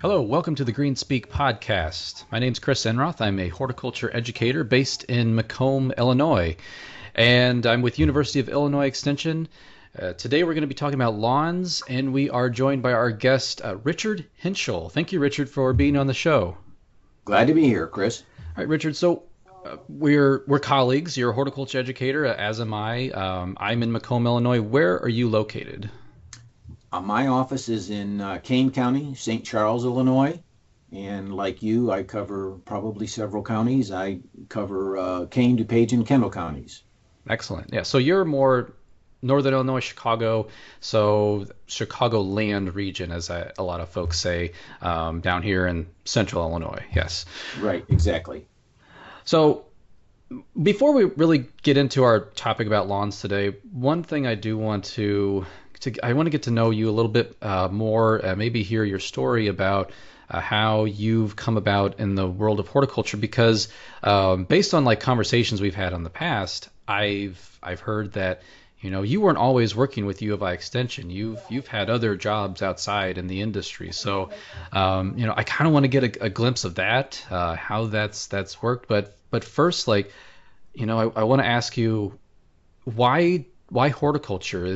Hello, welcome to the Green Speak podcast. My name's Chris Enroth. I'm a horticulture educator based in Macomb, Illinois, and I'm with University of Illinois Extension. Today we're going to be talking about lawns, and we are joined by our guest, Richard Hentschel. Thank you, Richard, for being on the show. Glad to be here, Chris. All right, Richard, so we're colleagues. You're a horticulture educator, as am I. I'm in Macomb, Illinois. Where are you located? My office is in Kane County, St. Charles, Illinois, and like you, I cover probably several counties. I cover Kane, DuPage, and Kendall counties. Excellent. Yeah, so you're more northern Illinois, Chicago, so Chicagoland region, as a lot of folks say, down here in central Illinois, yes. Right, exactly. So before we really get into our topic about lawns today, one thing I do want to... I want to get to know you a little bit more, maybe hear your story about how you've come about in the world of horticulture, because based on like conversations we've had in the past, I've heard that, you know, you weren't always working with U of I Extension. You've had other jobs outside in the industry. So, you know, I kind of want to get a glimpse of that, how that's worked. But first, like, you know, I want to ask you, why horticulture?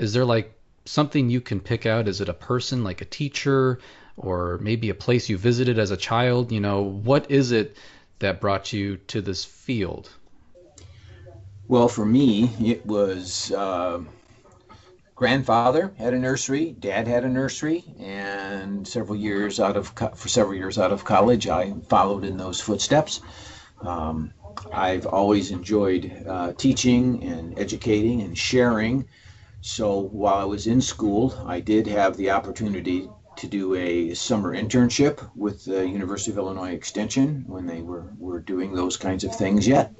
Is there like something you can pick out? Is it a person, like a teacher, or maybe a place you visited as a child? You know, what is it that brought you to this field? Well, for me, it was grandfather had a nursery, dad had a nursery, and for several years out of college, I followed in those footsteps. I've always enjoyed teaching and educating and sharing. So while I was in school, I did have the opportunity to do a summer internship with the University of Illinois Extension when they were doing those kinds of things yet.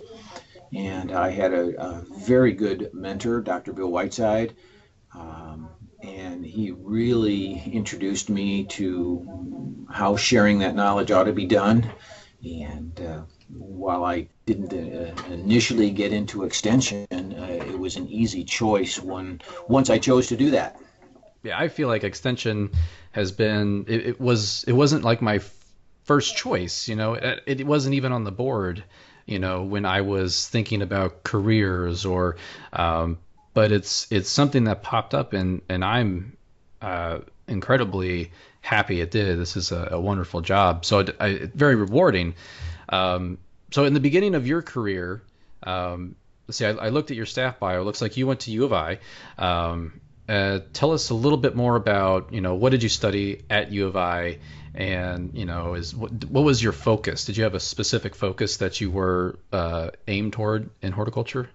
And I had a very good mentor, Dr. Bill Whiteside, and he really introduced me to how sharing that knowledge ought to be done. And while I didn't initially get into Extension, it was an easy choice once I chose to do that. Yeah, I feel like Extension has been, it wasn't like my first choice, you know, it wasn't even on the board, you know, when I was thinking about careers or, but it's something that popped up and I'm incredibly happy it did. This is a wonderful job. So very rewarding. So in the beginning of your career, let's see, I looked at your staff bio. It looks like you went to U of I. Tell us a little bit more about, you know, what did you study at U of I, and, you know, what was your focus? Did you have a specific focus that you were aimed toward in horticulture?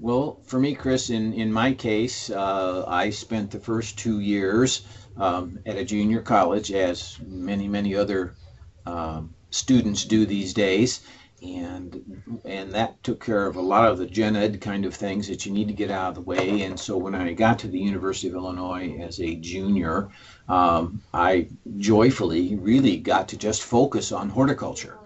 Well, for me, Chris, in my case, I spent the first 2 years at a junior college, as many other students do these days, and that took care of a lot of the gen ed kind of things that you need to get out of the way. And so when I got to the University of Illinois as a junior, I joyfully really got to just focus on horticulture.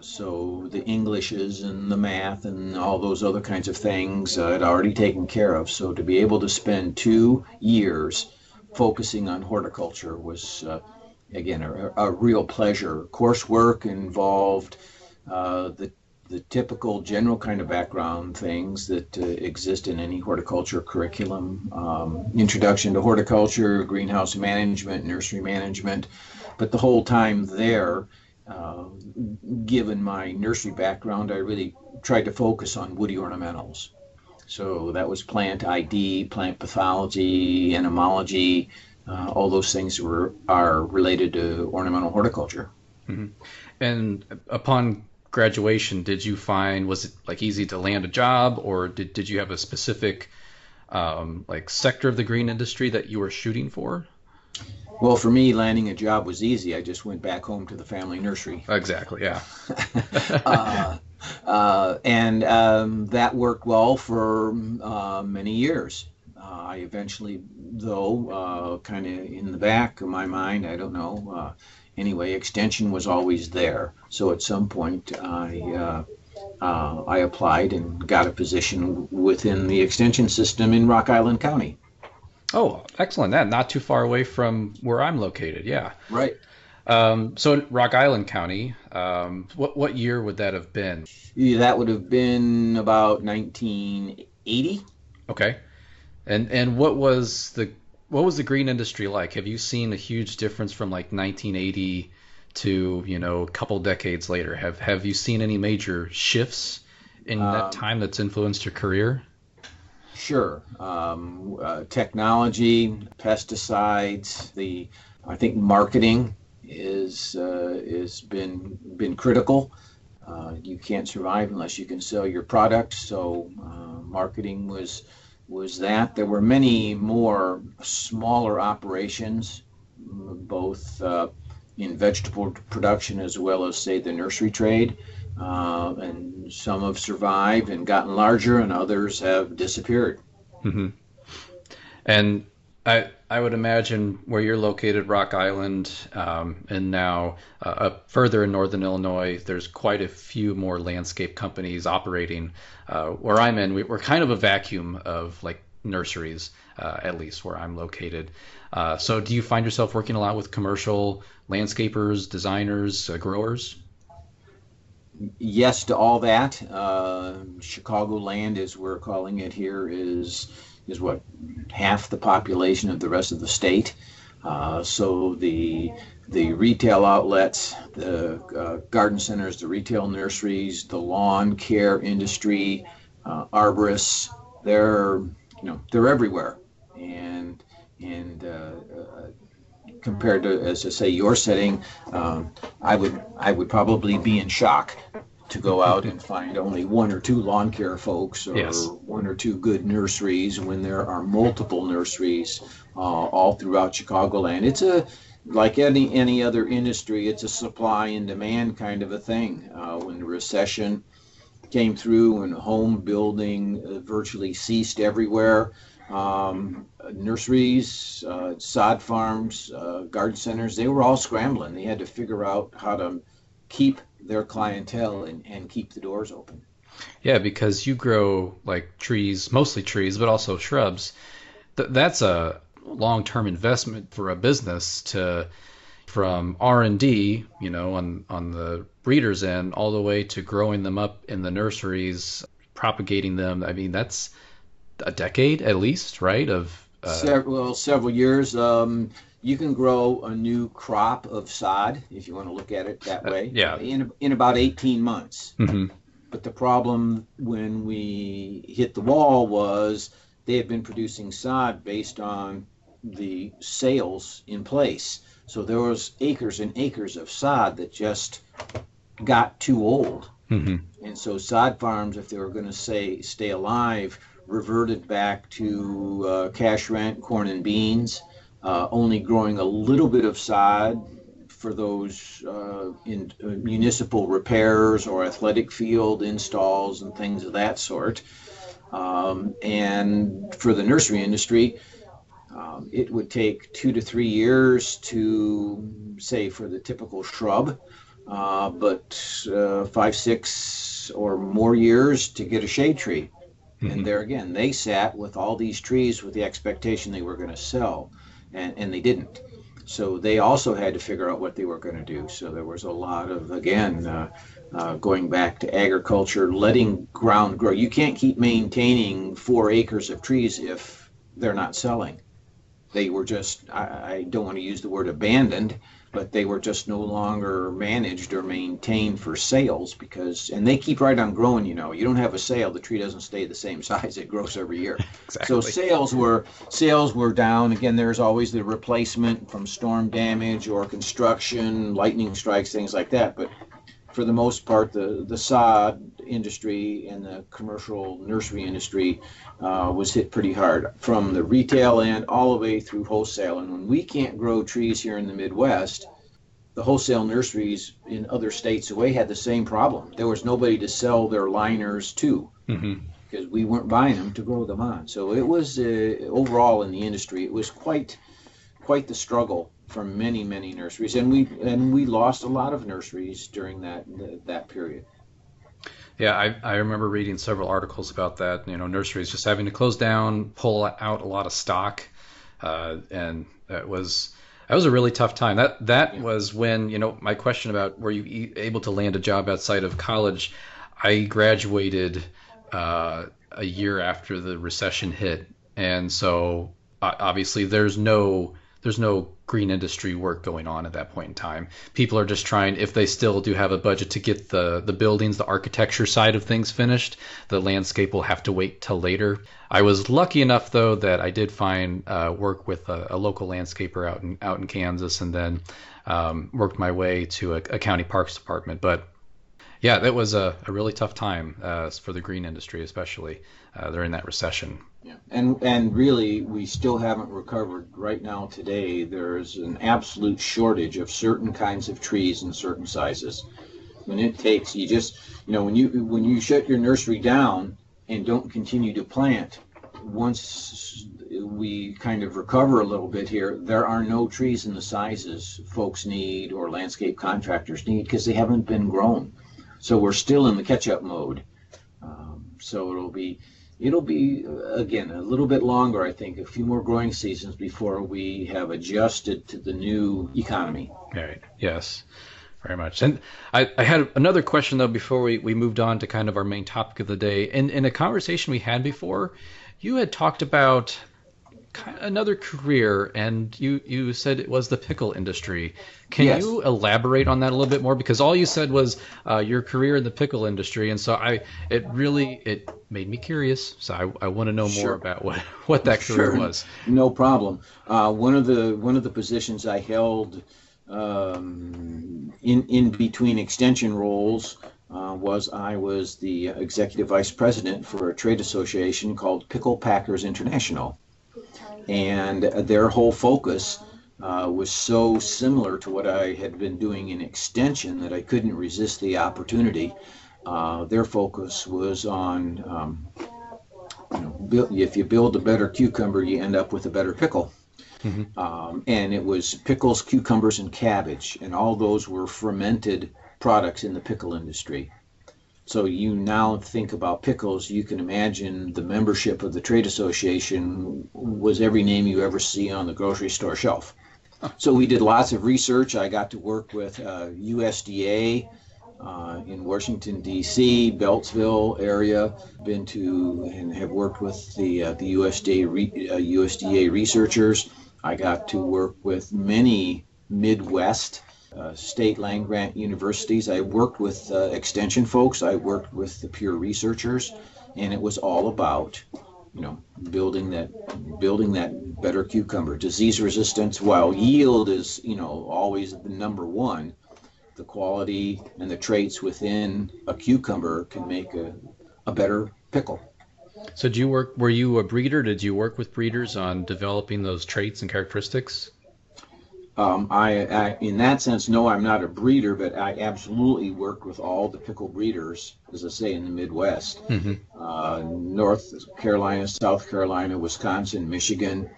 So the Englishes and the math and all those other kinds of things I'd already taken care of. So to be able to spend 2 years focusing on horticulture was again, a real pleasure. Coursework involved the typical general kind of background things that exist in any horticulture curriculum. Introduction to horticulture, greenhouse management, nursery management. But the whole time there, given my nursery background, I really tried to focus on woody ornamentals. So that was plant ID, plant pathology, entomology. All those things are related to ornamental horticulture. Mm-hmm. And upon graduation, did you find, was it like easy to land a job, or did you have a specific like sector of the green industry that you were shooting for? Well, for me, landing a job was easy. I just went back home to the family nursery. Exactly, yeah. And that worked well for many years. I eventually, though, kind of in the back of my mind, I don't know. Anyway, Extension was always there. So at some point, I applied and got a position within the Extension system in Rock Island County. Oh, excellent. That not too far away from where I'm located. Yeah. Right. So in Rock Island County, what year would that have been? Yeah, that would have been about 1980. Okay. And what was the green industry like? Have you seen a huge difference from like 1980 to, you know, a couple decades later? Have you seen any major shifts in that time that's influenced your career? Sure. Technology, pesticides, I think marketing has been critical. You can't survive unless you can sell your products. So marketing was that. There were many more smaller operations, both in vegetable production as well as, say, the nursery trade. And some have survived and gotten larger, and others have disappeared. Mm-hmm. And I would imagine where you're located, Rock Island, and now up further in northern Illinois, there's quite a few more landscape companies operating. Where I'm in, we're kind of a vacuum of like nurseries, at least where I'm located. So do you find yourself working a lot with commercial landscapers, designers, growers? Yes to all that. Chicagoland, as we're calling it here, is what, half the population of the rest of the state. So the retail outlets, the garden centers, the retail nurseries, the lawn care industry, arborists, they're everywhere. And compared to, as I say, your setting, I would probably be in shock to go out and find only one or two lawn care folks or yes. one or two good nurseries when there are multiple nurseries all throughout Chicagoland. It's like any other industry, it's a supply and demand kind of a thing. When the recession came through and home building virtually ceased everywhere, nurseries, sod farms, garden centers, they were all scrambling. They had to figure out how to keep their clientele and keep the doors open. Yeah, because you grow like trees, mostly trees, but also shrubs. That's a long-term investment for a business from R&D, you know, on the breeder's end, all the way to growing them up in the nurseries, propagating them. I mean, that's a decade at least, right? Of several years. You can grow a new crop of sod, if you want to look at it that way, in about 18 months. Mm-hmm. But the problem when we hit the wall was they had been producing sod based on the sales in place. So there was acres and acres of sod that just got too old. Mm-hmm. And so sod farms, if they were going to stay alive, reverted back to cash rent, corn and beans, only growing a little bit of sod for those in municipal repairs or athletic field installs and things of that sort. And for the nursery industry, it would take 2 to 3 years to, say, for the typical shrub, but 5, 6 or more years to get a shade tree. Mm-hmm. And there again, they sat with all these trees with the expectation they were going to sell. And they didn't. So they also had to figure out what they were going to do. So there was a lot of, again, going back to agriculture, letting ground grow. You can't keep maintaining 4 acres of trees if they're not selling. They were just, I don't want to use the word abandoned, but they were just no longer managed or maintained for sales because, and they keep right on growing, you know. You don't have a sale, the tree doesn't stay the same size, it grows every year. Exactly. So sales were down. Again, there's always the replacement from storm damage or construction, lightning strikes, things like that. But for the most part, the sod industry and the commercial nursery industry was hit pretty hard from the retail end all the way through wholesale. And when we can't grow trees here in the Midwest, the wholesale nurseries in other states away had the same problem. There was nobody to sell their liners to mm-hmm. because we weren't buying them to grow them on. So it was overall in the industry, it was quite the struggle for many nurseries, and we lost a lot of nurseries during that period. Yeah, I remember reading several articles about that. You know, nurseries just having to close down, pull out a lot of stock and that was a really tough time. That was when, you know, my question about were you able to land a job outside of college? I graduated a year after the recession hit, and so obviously there's no green industry work going on at that point in time. People are just trying, if they still do have a budget, to get the buildings, the architecture side of things finished. The landscape will have to wait till later. I was lucky enough, though, that I did find work with a local landscaper out in Kansas, and then worked my way to a county parks department. But yeah, that was a really tough time for the green industry, especially during that recession. Yeah. And really, we still haven't recovered. Right now, today, there's an absolute shortage of certain kinds of trees in certain sizes. When it takes, you just, you know, when you shut your nursery down and don't continue to plant, once we kind of recover a little bit here, there are no trees in the sizes folks need or landscape contractors need because they haven't been grown. So we're still in the catch-up mode. So it'll be again a little bit longer, I think, a few more growing seasons before we have adjusted to the new economy. All right. Yes, very much. And I had another question, though, before we moved on to kind of our main topic of the day. In a conversation we had before, you had talked about another career, and you said it was the pickle industry. Can Yes. you elaborate on that a little bit more? Because all you said was your career in the pickle industry, and so it made me curious. So I want to know Sure. more about what that career Sure. was. No problem. One of the positions I held in between extension roles was I was the executive vice president for a trade association called Pickle Packers International. And their whole focus was so similar to what I had been doing in extension that I couldn't resist the opportunity. Their focus was on, if you build a better cucumber, you end up with a better pickle. Mm-hmm. And it was pickles, cucumbers, and cabbage. And all those were fermented products in the pickle industry. So you now think about pickles, you can imagine the membership of the trade association was every name you ever see on the grocery store shelf. So we did lots of research. I got to work with USDA in Washington, D.C., Beltsville area, been to and have worked with the USDA researchers. I got to work with many Midwest state land-grant universities. I worked with extension folks. I worked with the peer researchers, and it was all about, you know, building that better cucumber. Disease resistance, while yield is, you know, always the number one, the quality and the traits within a cucumber can make a better pickle. So, were you a breeder? Did you work with breeders on developing those traits and characteristics? I in that sense, no, I'm not a breeder, but I absolutely worked with all the pickle breeders, as I say, in the Midwest. Mm-hmm. North Carolina, South Carolina, Wisconsin, Michigan,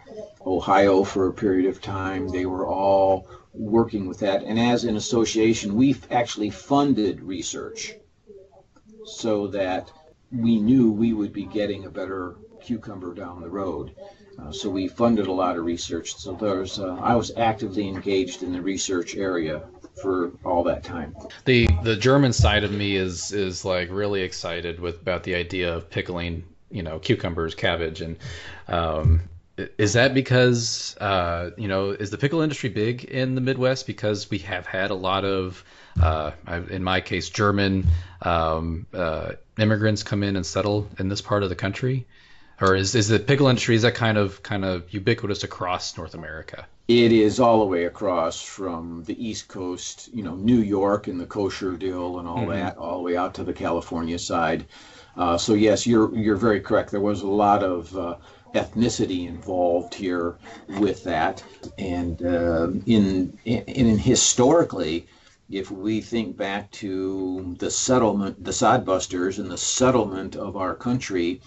Ohio for a period of time. They were all working with that. And as an association, we've actually funded research so that we knew we would be getting a better cucumber down the road. So we funded a lot of research. So I was actively engaged in the research area for all that time. The German side of me is like really excited about the idea of pickling, you know, cucumbers, cabbage, and is that because you know, is the pickle industry big in the Midwest? Because we have had a lot of, in my case, German immigrants come in and settle in this part of the country. Or is the pickle industry, is that kind of ubiquitous across North America? It is all the way across from the East Coast, you know, New York and the kosher deal and all mm-hmm. that, all the way out to the California side. So yes, you're very correct. There was a lot of ethnicity involved here with that, and in historically, if we think back to the settlement, the sod busters, and the settlement of our country.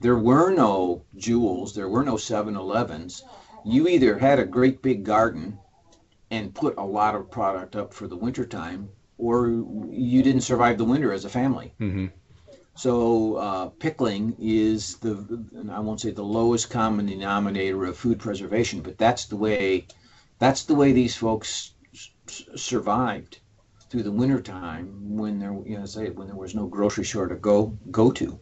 There were no Jewels, there were no 7-Elevens. You either had a great big garden and put a lot of product up for the wintertime, or you didn't survive the winter as a family. Mm-hmm. So pickling is and I won't say the lowest common denominator of food preservation, but that's the way these folks survived through the wintertime when there, when there was no grocery store to go to.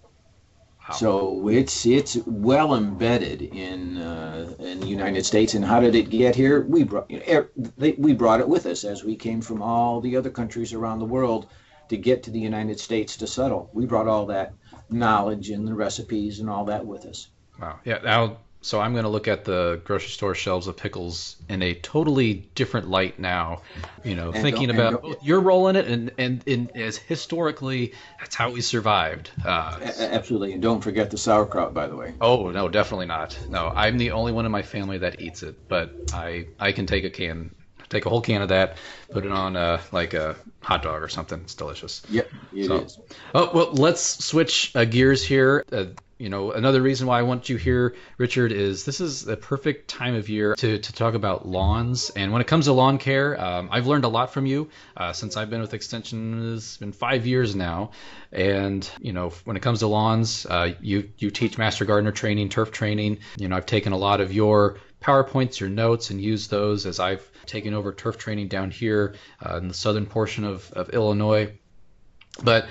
Wow. So it's well embedded in the United States. And how did it get here? We brought it with us as we came from all the other countries around the world to get to the United States to settle. We brought all that knowledge and the recipes and all that with us. Wow. Yeah. So I'm going to look at the grocery store shelves of pickles in a totally different light now, thinking about both your role in it and as historically, that's how we survived. Absolutely. And don't forget the sauerkraut, by the way. Oh, no, definitely not. No, I'm the only one in my family that eats it, but I can take a whole can of that, put it on like a hot dog or something. It's delicious. Yep, it is. Oh, well, let's switch gears here. Another reason why I want you here, Richard, is this is the perfect time of year to talk about lawns. And when it comes to lawn care, I've learned a lot from you since I've been with Extension. It's been 5 years now. And, when it comes to lawns, you teach master gardener training, turf training. I've taken a lot of your PowerPoints, your notes, and used those as I've taken over turf training down here in the southern portion of Illinois. But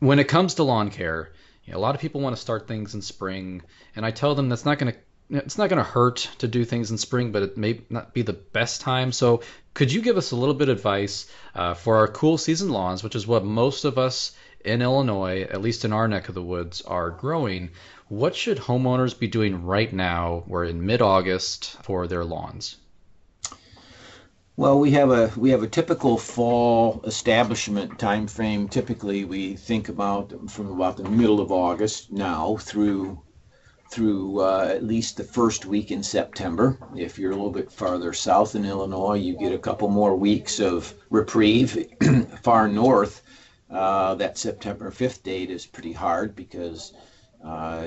when it comes to lawn care, a lot of people want to start things in spring, and I tell them it's not going to hurt to do things in spring, but it may not be the best time. So could you give us a little bit of advice for our cool season lawns, which is what most of us in Illinois, at least in our neck of the woods, are growing? What should homeowners be doing right now? We're in mid-August for their lawns. Well, we have a typical fall establishment time frame. Typically, we think about from about the middle of August now through at least the first week in September. If you're a little bit farther south in Illinois, you get a couple more weeks of reprieve. Far north, that September 5th date is pretty hard because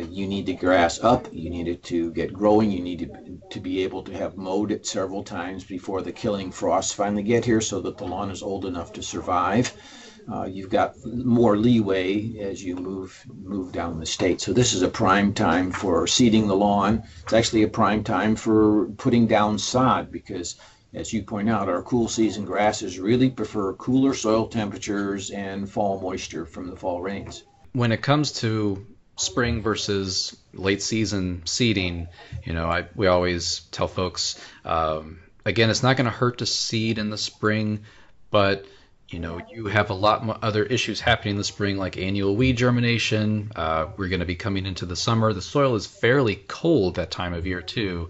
you need to grass up, you need it to get growing, you need to be able to have mowed it several times before the killing frosts finally get here so that the lawn is old enough to survive. You've got more leeway as you move down the state. So this is a prime time for seeding the lawn. It's actually a prime time for putting down sod because, as you point out, our cool season grasses really prefer cooler soil temperatures and fall moisture from the fall rains. When it comes to spring versus late season seeding, we always tell folks, again, it's not going to hurt to seed in the spring, but you have a lot more other issues happening in the spring, like annual weed germination. We're going to be coming into the summer. The soil is fairly cold that time of year too,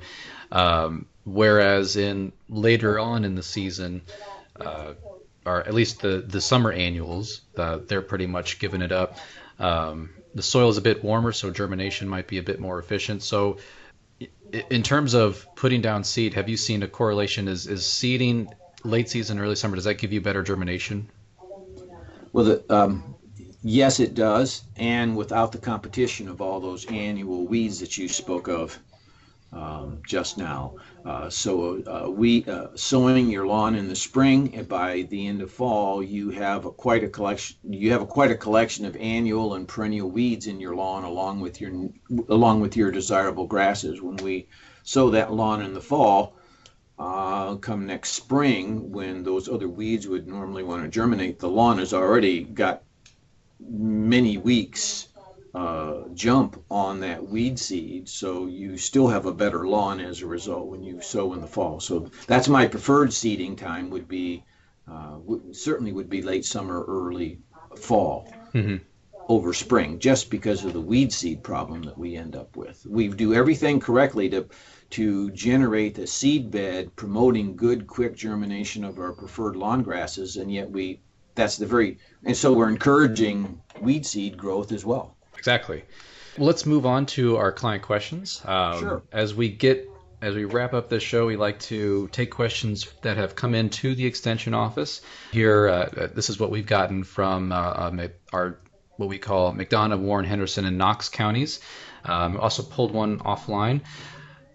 whereas in later on in the season, or at least the summer annuals, they're pretty much giving it up. The soil is a bit warmer, so germination might be a bit more efficient. So in terms of putting down seed, have you seen a correlation? Is seeding late season, early summer, does that give you better germination? Well, yes, it does, and without the competition of all those annual weeds that you spoke of just now. Sowing your lawn in the spring, and by the end of fall, you have quite a collection of annual and perennial weeds in your lawn, along with your desirable grasses. When we sow that lawn in the fall, come next spring, when those other weeds would normally want to germinate, the lawn has already got many weeks jump on that weed seed, so you still have a better lawn as a result when you sow in the fall. So that's my preferred seeding time, would be certainly late summer, early fall, mm-hmm, over spring, just because of the weed seed problem that we end up with. We do everything correctly to generate the seed bed, promoting good quick germination of our preferred lawn grasses, and yet so we're encouraging weed seed growth as well. Exactly. Well, let's move on to our client questions. Sure. As we wrap up this show, we like to take questions that have come into the Extension office. Here, this is what we've gotten from what we call McDonough, Warren, Henderson, and Knox counties. Also pulled one offline.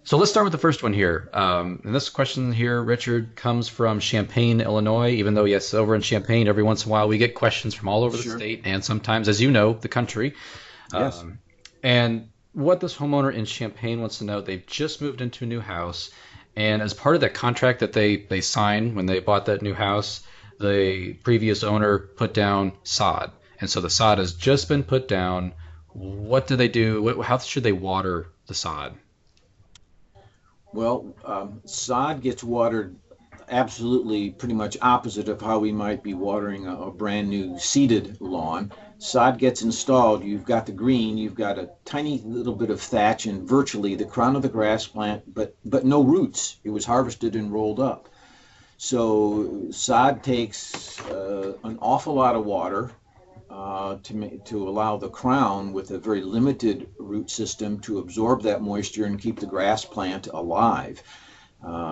So let's start with the first one here. And this question here, Richard, comes from Champaign, Illinois, even though, yes, over in Champaign, every once in a while we get questions from all over the state and sometimes, as you know, the country. Yes. And what this homeowner in Champaign wants to know, they've just moved into a new house, and as part of that contract that they signed when they bought that new house, the previous owner put down sod. And so the sod has just been put down. What do they do? How should they water the sod? Well, sod gets watered absolutely pretty much opposite of how we might be watering a brand new seeded lawn. Sod gets installed, you've got the green, you've got a tiny little bit of thatch and virtually the crown of the grass plant, but no roots. It was harvested and rolled up. So sod takes an awful lot of water to allow the crown with a very limited root system to absorb that moisture and keep the grass plant alive.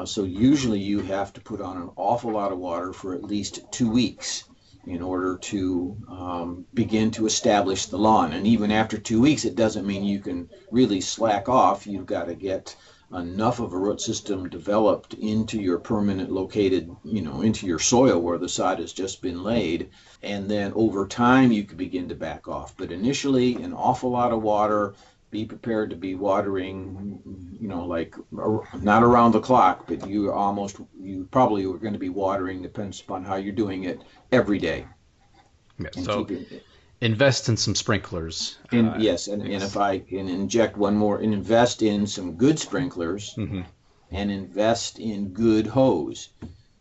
So usually you have to put on an awful lot of water for at least 2 weeks in order to begin to establish the lawn. And even after 2 weeks, it doesn't mean you can really slack off. You've got to get enough of a root system developed into your permanent located, you know, into your soil where the sod has just been laid, and then over time you could begin to back off. But initially, an awful lot of water. Be prepared to be watering, you know, like not around the clock, but you probably are going to be watering, depends upon how you're doing it, every day. Yeah, so invest in some sprinklers. And if I can inject one more, and invest in some good sprinklers, and invest in good hose,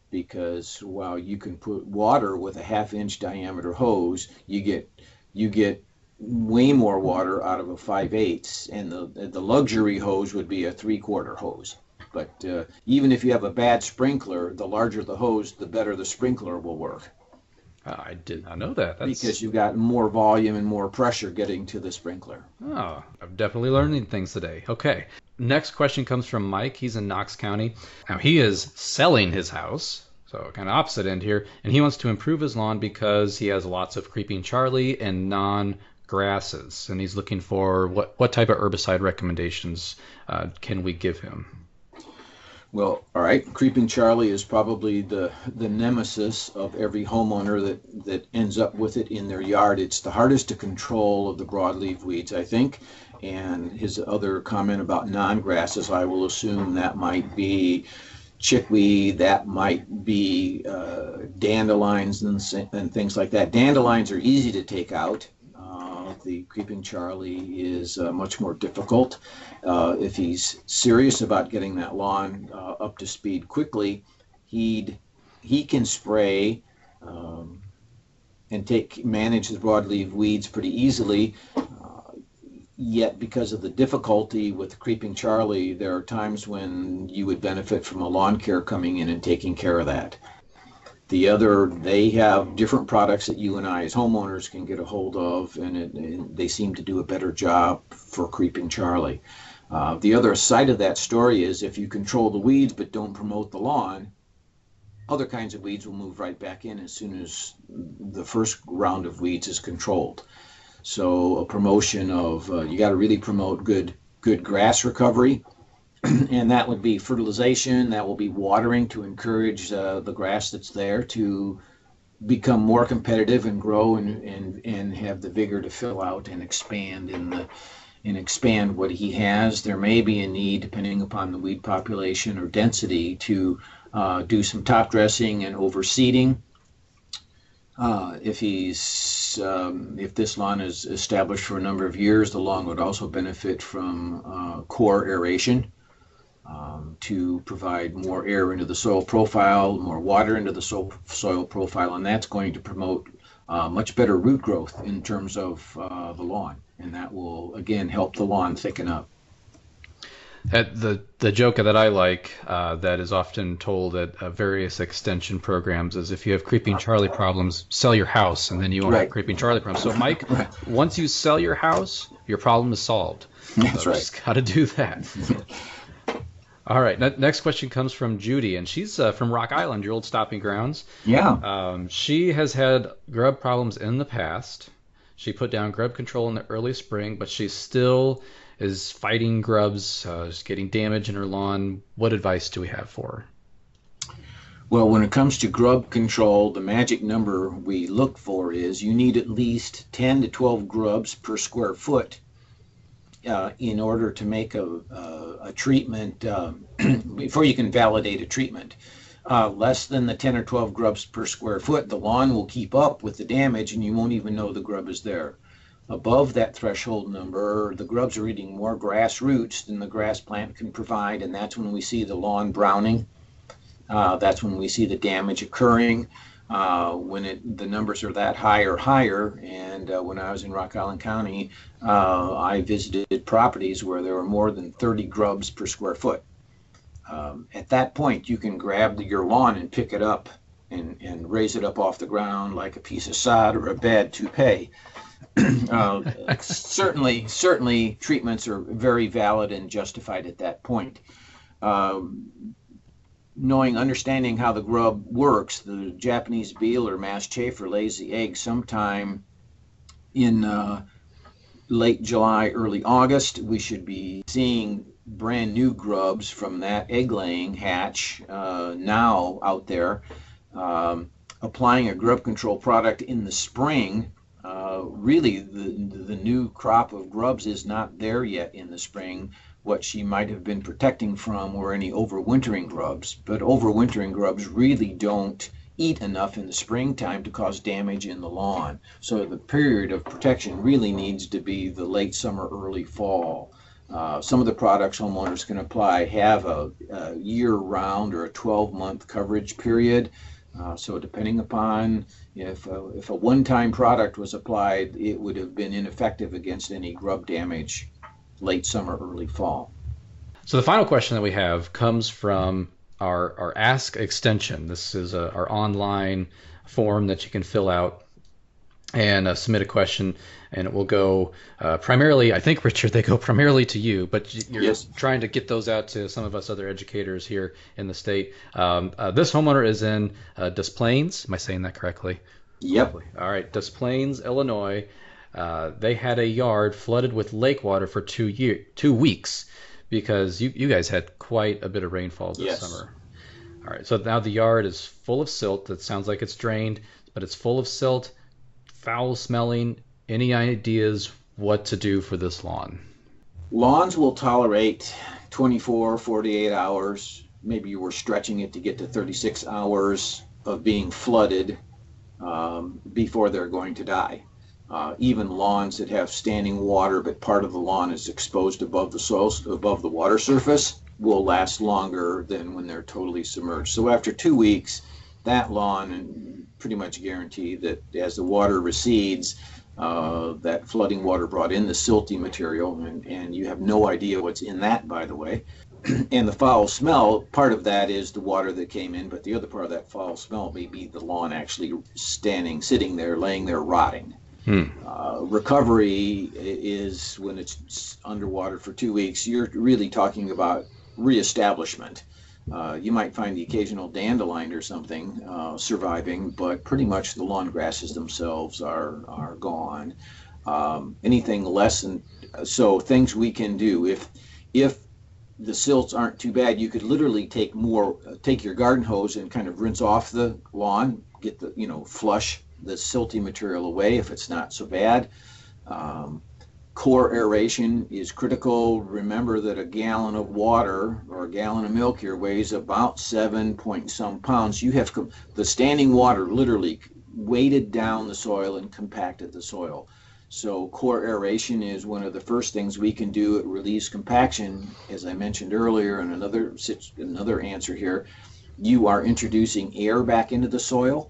because while you can put water with a half-inch diameter hose, you get way more water out of a 5/8, and the luxury hose would be a 3/4 hose. But even if you have a bad sprinkler, the larger the hose, the better the sprinkler will work. I did not know that. Because you've got more volume and more pressure getting to the sprinkler. Oh, I'm definitely learning things today. Okay. Next question comes from Mike. He's in Knox County. Now, he is selling his house, so kind of opposite end here, and he wants to improve his lawn because he has lots of creeping Charlie and non-grasses, and he's looking for what type of herbicide recommendations can we give him? Well, all right, creeping Charlie is probably the nemesis of every homeowner that ends up with it in their yard. It's the hardest to control of the broadleaf weeds, I think. And his other comment about non-grasses, I will assume that might be chickweed, that might be dandelions and things like that. Dandelions are easy to take out. The creeping Charlie is much more difficult. If he's serious about getting that lawn up to speed quickly, he can spray and manage the broadleaf weeds pretty easily. Yet because of the difficulty with creeping Charlie, there are times when you would benefit from a lawn care coming in and taking care of that. They have different products that you and I as homeowners can get a hold of, and they seem to do a better job for creeping Charlie. The other side of that story is if you control the weeds but don't promote the lawn, other kinds of weeds will move right back in as soon as the first round of weeds is controlled. So a promotion of, you got to really promote good grass recovery, and that would be fertilization, that will be watering to encourage the grass that's there to become more competitive and grow and have the vigor to fill out and expand expand what he has. There may be a need, depending upon the weed population or density, to do some top dressing and overseeding. If this lawn is established for a number of years, the lawn would also benefit from core aeration to provide more air into the soil profile, more water into the soil profile, and that's going to promote much better root growth in terms of the lawn, and that will again help the lawn thicken up. The joke that I like that is often told at various extension programs is if you have creeping Charlie problems, sell your house, and then you won't have creeping Charlie problems. So, Mike, once you sell your house, your problem is solved. That's right. Just got to do that. All right. Next question comes from Judy, and she's from Rock Island, your old stopping grounds. Yeah. She has had grub problems in the past. She put down grub control in the early spring, but she still is fighting grubs, is getting damage in her lawn. What advice do we have for her? Well, when it comes to grub control, the magic number we look for is you need at least 10 to 12 grubs per square foot in order to make a treatment, before you can validate a treatment. Less than the 10 or 12 grubs per square foot, the lawn will keep up with the damage and you won't even know the grub is there. Above that threshold number, the grubs are eating more grass roots than the grass plant can provide, and that's when we see the lawn browning. That's when we see the damage occurring. When the numbers are that high or higher, and when I was in Rock Island County, I visited properties where there were more than 30 grubs per square foot. At that point, you can grab your lawn and pick it up and raise it up off the ground like a piece of sod or a bad toupee. Certainly, treatments are very valid and justified at that point. Understanding how the grub works, the Japanese beetle or mass chafer lays the egg sometime in late July, early August. We should be seeing brand new grubs from that egg-laying hatch now out there. Applying a grub control product in the spring, really the new crop of grubs is not there yet in the spring, what she might have been protecting from were any overwintering grubs. But overwintering grubs really don't eat enough in the springtime to cause damage in the lawn. So the period of protection really needs to be the late summer, early fall. Some of the products homeowners can apply have a year-round or a 12-month coverage period. So depending upon if a one-time product was applied, it would have been ineffective against any grub damage late summer, early fall. So the final question that we have comes from our Ask extension. This is our online form that you can fill out and submit a question, and it will go primarily, I think, Richard, they go primarily to you, but you're yes. Trying to get those out to some of us other educators here in the state. This homeowner is in Des Plaines. Am I saying that correctly? Yep. Probably. All right, Des Plaines, Illinois. They had a yard flooded with lake water for 2 weeks because you guys had quite a bit of rainfall this yes. summer. All right, so now the yard is full of silt. It sounds like it's drained, but it's full of silt. Foul smelling. Any ideas what to do for this lawn? Lawns will tolerate 24, 48 hours. Maybe you were stretching it to get to 36 hours of being flooded before they're going to die. Even lawns that have standing water, but part of the lawn is exposed above the soil, above the water surface, will last longer than when they're totally submerged. So after 2 weeks, that lawn pretty much guarantee that as the water recedes, that flooding water brought in the silty material, and you have no idea what's in that, by the way. And the foul smell, part of that is the water that came in, but the other part of that foul smell may be the lawn actually sitting there, laying there, rotting. Recovery is when it's underwater for 2 weeks, you're really talking about reestablishment. You might find the occasional dandelion or something surviving, but pretty much the lawn grasses themselves are gone. Anything less than, so things we can do. If the silts aren't too bad, you could literally take your garden hose and kind of rinse off the lawn, get the, flush the silty material away if it's not so bad. Core aeration is critical. Remember that a gallon of water or a gallon of milk here weighs about 7 point some pounds. You have the standing water literally weighted down the soil and compacted the soil. So core aeration is one of the first things we can do. It relieves compaction, as I mentioned earlier, and another answer here. You are introducing air back into the soil.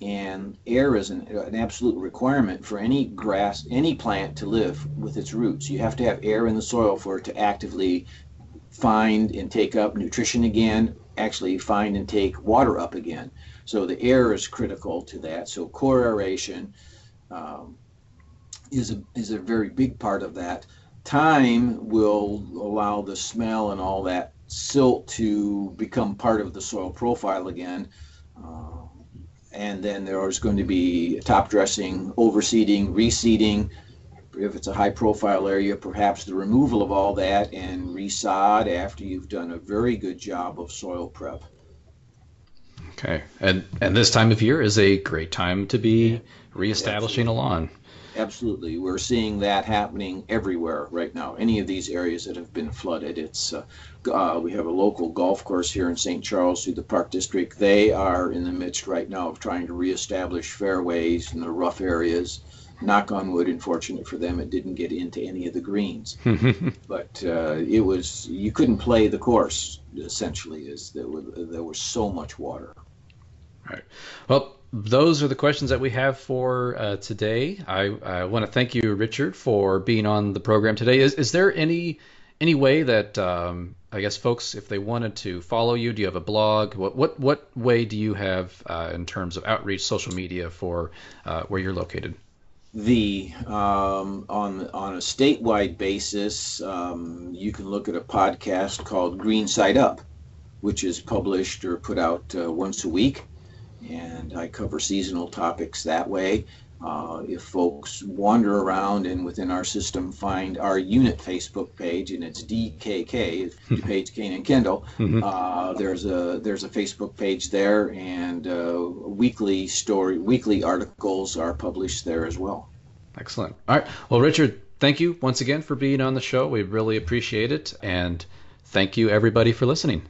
And air is an absolute requirement for any plant to live with its roots. You have to have air in the soil for it to actively find and take up nutrition again, actually find and take water up again. So the air is critical to that. So core aeration is a very big part of that. Time will allow the smell and all that silt to become part of the soil profile again. and then there's going to be top dressing, overseeding, reseeding. If it's a high profile area, perhaps the removal of all that and resod after you've done a very good job of soil prep. Okay. And this time of year is a great time to be reestablishing a lawn. Absolutely. We're seeing that happening everywhere right now. Any of these areas that have been flooded, it's we have a local golf course here in St. Charles through the Park District. They are in the midst right now of trying to reestablish fairways in the rough areas. Knock on wood, unfortunate for them, it didn't get into any of the greens. But it was, you couldn't play the course, essentially, as there was so much water. All right. Well, those are the questions that we have for today. I want to thank you, Richard, for being on the program today. Is there any way that, I guess, folks, if they wanted to follow you, do you have a blog? What way do you have in terms of outreach, social media for where you're located? On a statewide basis, you can look at a podcast called Green Side Up, which is published or put out once a week, and I cover seasonal topics that way. If folks wander around and within our system find our unit Facebook page, and it's DKK, DuPage, Kane and Kendall, there's a Facebook page there, and weekly articles are published there as well. Excellent. All right. Well, Richard, thank you once again for being on the show. We really appreciate it, and thank you everybody for listening.